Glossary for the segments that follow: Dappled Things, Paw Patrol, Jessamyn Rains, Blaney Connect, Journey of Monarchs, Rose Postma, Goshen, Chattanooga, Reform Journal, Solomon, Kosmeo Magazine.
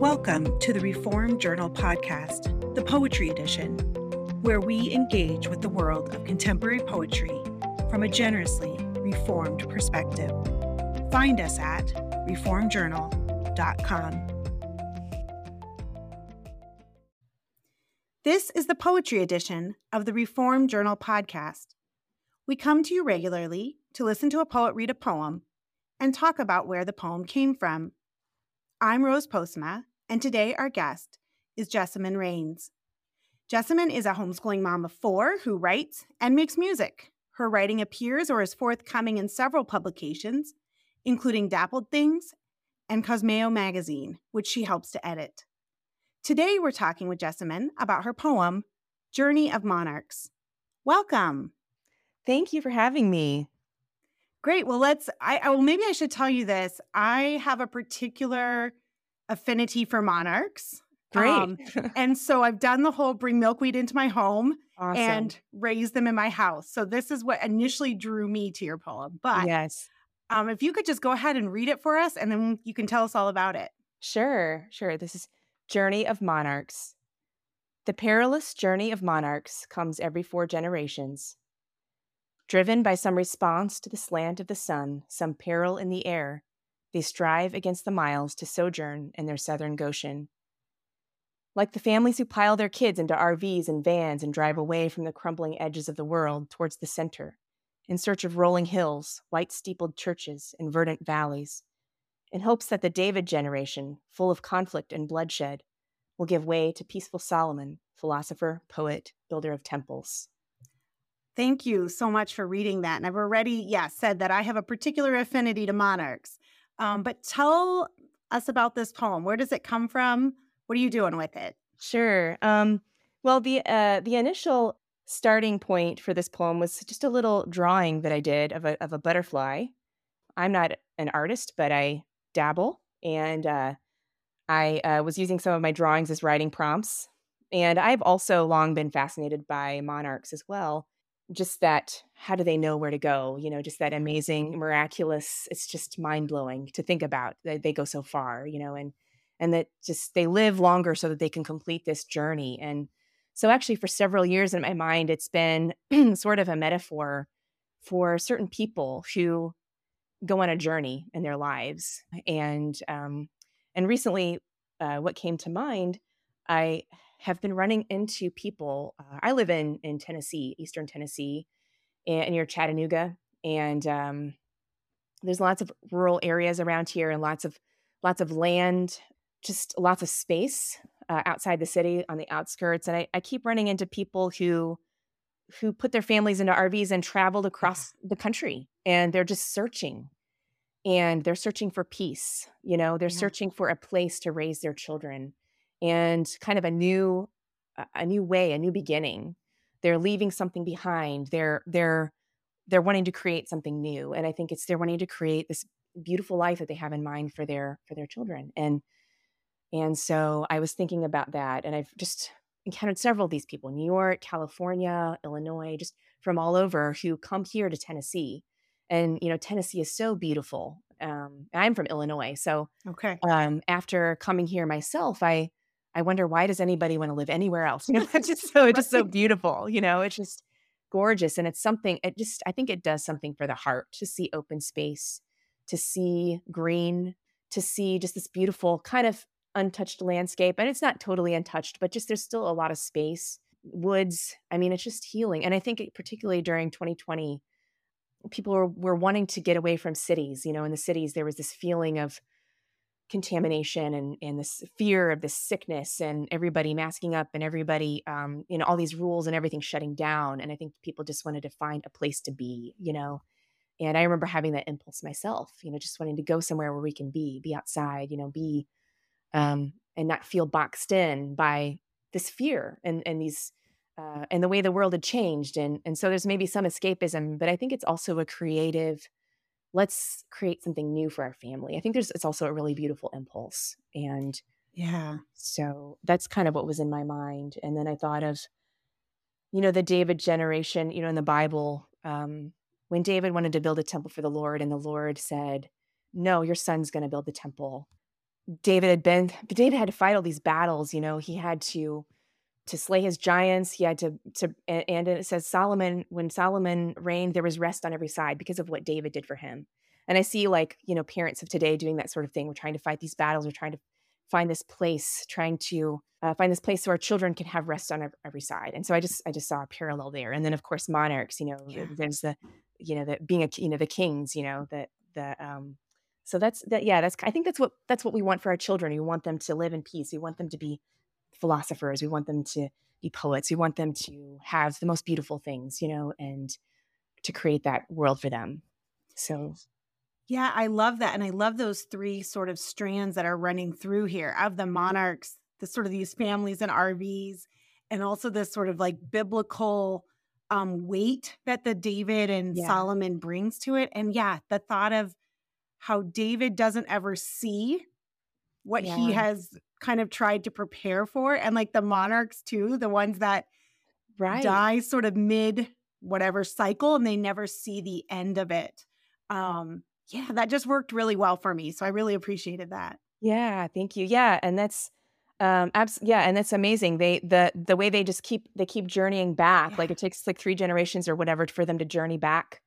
Welcome to the Reform Journal podcast, the poetry edition, where we engage with the world of contemporary poetry from a generously reformed perspective. Find us at reformjournal.com. This is the poetry edition of the Reform Journal podcast. We come to you regularly to listen to a poet read a poem and talk about where the poem came from. I'm Rose Postma, and today our guest is Jessamyn Rains. Jessamyn is a homeschooling mom of four who writes and makes music. Her writing appears or is forthcoming in several publications, including Dappled Things and Kosmeo Magazine, which she helps to edit. Today we're talking with Jessamyn about her poem, Journey of Monarchs. Welcome. Thank you for having me. Great. Well, maybe I should tell you this. I have a particular affinity for monarchs. Great. And so I've done the whole bring milkweed into my home and raise them in my house. So this is what initially drew me to your poem. But yes, if you could just go ahead and read it for us, and then you can tell us all about it. Sure. This is Journey of Monarchs. The perilous journey of monarchs comes every four generations. Driven by some response to the slant of the sun, some peril in the air, they strive against the miles to sojourn in their southern Goshen. Like the families who pile their kids into RVs and vans and drive away from the crumbling edges of the world towards the center, in search of rolling hills, white-steepled churches, and verdant valleys, in hopes that the David generation, full of conflict and bloodshed, will give way to peaceful Solomon, philosopher, poet, builder of temples. Thank you so much for reading that. And I've already, said that I have a particular affinity to monarchs. But tell us about this poem. Where does it come from? What are you doing with it? Sure. Well, the initial starting point for this poem was just a little drawing that I did of a butterfly. I'm not an artist, but I dabble. And I was using some of my drawings as writing prompts. And I've also long been fascinated by monarchs as well. Just that, how do they know where to go? You know, just that amazing, miraculous, it's just mind-blowing to think about. They go so far, you know, and that just they live longer so that they can complete this journey. And so actually for several years in my mind, it's been sort of a metaphor for certain people who go on a journey in their lives. And recently, what came to mind, I have been running into people. I live in Tennessee, Eastern Tennessee, and near Chattanooga. And there's lots of rural areas around here and lots of land, just lots of space outside the city on the outskirts. And I keep running into people who put their families into RVs and traveled across the country. And they're just searching. And they're searching for peace. You know, they're searching for a place to raise their children. And kind of a new way, a new beginning. They're leaving something behind. They're wanting to create something new, and I think they're wanting to create this beautiful life that they have in mind for their children. And so I was thinking about that, and I've just encountered several of these people: New York, California, Illinois, just from all over, who come here to Tennessee. And you know, Tennessee is so beautiful. I'm from Illinois, so okay. After coming here myself, I wonder, why does anybody want to live anywhere else? You know, it's just so beautiful. You know, it's just gorgeous. And it's something, I think it does something for the heart to see open space, to see green, to see just this beautiful kind of untouched landscape. And it's not totally untouched, but just there's still a lot of space, woods. I mean, it's just healing. And I think particularly during 2020, people were wanting to get away from cities. You know, in the cities, there was this feeling of contamination and this fear of this sickness and everybody masking up and everybody, you know, all these rules and everything shutting down. And I think people just wanted to find a place to be, you know, and I remember having that impulse myself, you know, just wanting to go somewhere where we can be outside, you know, and not feel boxed in by this fear and these, and the way the world had changed. And so there's maybe some escapism, but I think it's also a creative, let's create something new for our family. I think it's also a really beautiful impulse. And yeah, so that's kind of what was in my mind. And then I thought of, you know, the David generation, you know, in the Bible, when David wanted to build a temple for the Lord and the Lord said, no, your son's going to build the temple. David had to fight all these battles. You know, he had to slay his giants. He had to, and it says Solomon, when Solomon reigned, there was rest on every side because of what David did for him. And I see, like, you know, parents of today doing that sort of thing. We're trying to fight these battles. We're trying to find this place, trying to find this place so our children can have rest on every side. And so I just saw a parallel there. And then, of course, monarchs, you know, yeah. There's the, you know, that being a, you know, the kings, you know, so I think that's what we want for our children. We want them to live in peace. We want them to be philosophers. We want them to be poets. We want them to have the most beautiful things, you know, and to create that world for them. So. Yeah, I love that. And I love those three sort of strands that are running through here of the monarchs, the sort of these families and RVs, and also this sort of like biblical weight that the David and Solomon brings to it. And yeah, the thought of how David doesn't ever see what he has kind of tried to prepare for. And like the monarchs too, the ones that die sort of mid whatever cycle and they never see the end of it. Yeah, that just worked really well for me. So I really appreciated that. Yeah, thank you. Yeah, and that's and that's amazing. The way they just keep journeying back. Yeah. Like it takes like 3 generations or whatever for them to journey back.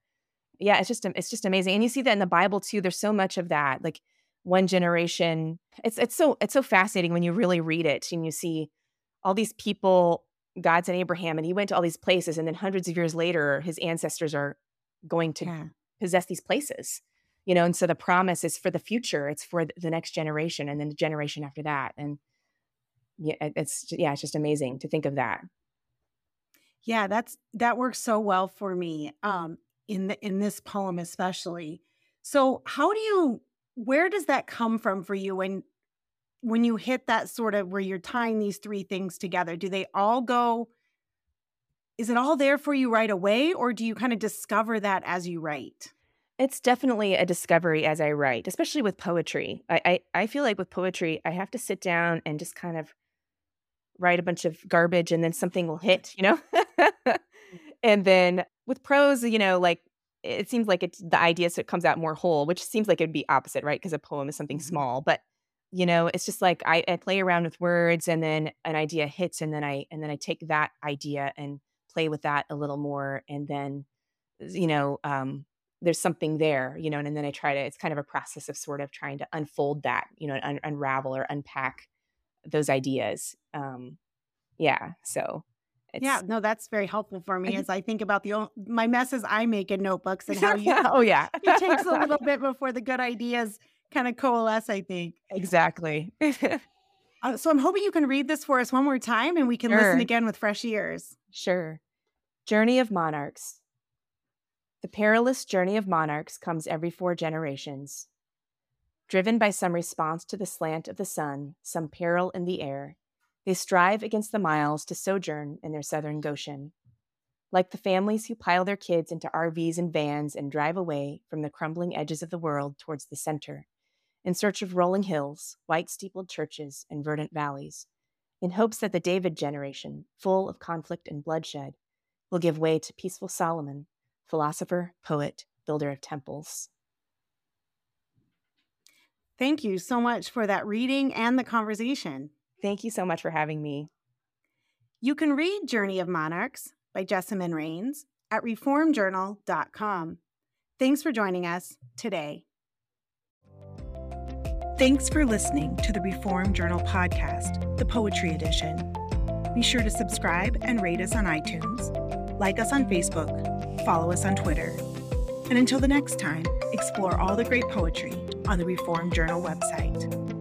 Yeah, it's just amazing. And you see that in the Bible too. There's so much of that. Like one generation. It's so fascinating when you really read it and you see all these people, God's and Abraham, and he went to all these places, and then hundreds of years later, his ancestors are going to possess these places, you know, and so the promise is for the future. It's for the next generation and then the generation after that. And yeah, it's just amazing to think of that. Yeah, that works so well for me in this poem, especially. So where does that come from for you when you hit that sort of where you're tying these three things together? Do they all go, is it all there for you right away, or do you kind of discover that as you write? It's definitely a discovery as I write, especially with poetry. I feel like with poetry, I have to sit down and just kind of write a bunch of garbage and then something will hit, you know? And then with prose, you know, like it seems like it's the idea, so it comes out more whole, which seems like it'd be opposite, right? Because a poem is something small, but you know, it's just like I play around with words and then an idea hits and then I take that idea and play with that a little more. And then, you know, there's something there, you know, and then I try to, it's kind of a process of sort of trying to unfold that, you know, and unravel or unpack those ideas. That's very helpful for me as I think about my messes I make in notebooks and how you, it takes a little bit before the good ideas kind of coalesce, I think. Exactly. So I'm hoping you can read this for us one more time and we can listen again with fresh ears. Sure. Journey of Monarchs. The perilous journey of monarchs comes every 4 generations. Driven by some response to the slant of the sun, some peril in the air, they strive against the miles to sojourn in their southern Goshen. Like the families who pile their kids into RVs and vans and drive away from the crumbling edges of the world towards the center, in search of rolling hills, white-steepled churches, and verdant valleys, in hopes that the David generation, full of conflict and bloodshed, will give way to peaceful Solomon, philosopher, poet, builder of temples. Thank you so much for that reading and the conversation. Thank you so much for having me. You can read Journey of Monarchs by Jessamyn Rains at reformjournal.com. Thanks for joining us today. Thanks for listening to the Reform Journal podcast, the poetry edition. Be sure to subscribe and rate us on iTunes, like us on Facebook, follow us on Twitter. And until the next time, explore all the great poetry on the Reform Journal website.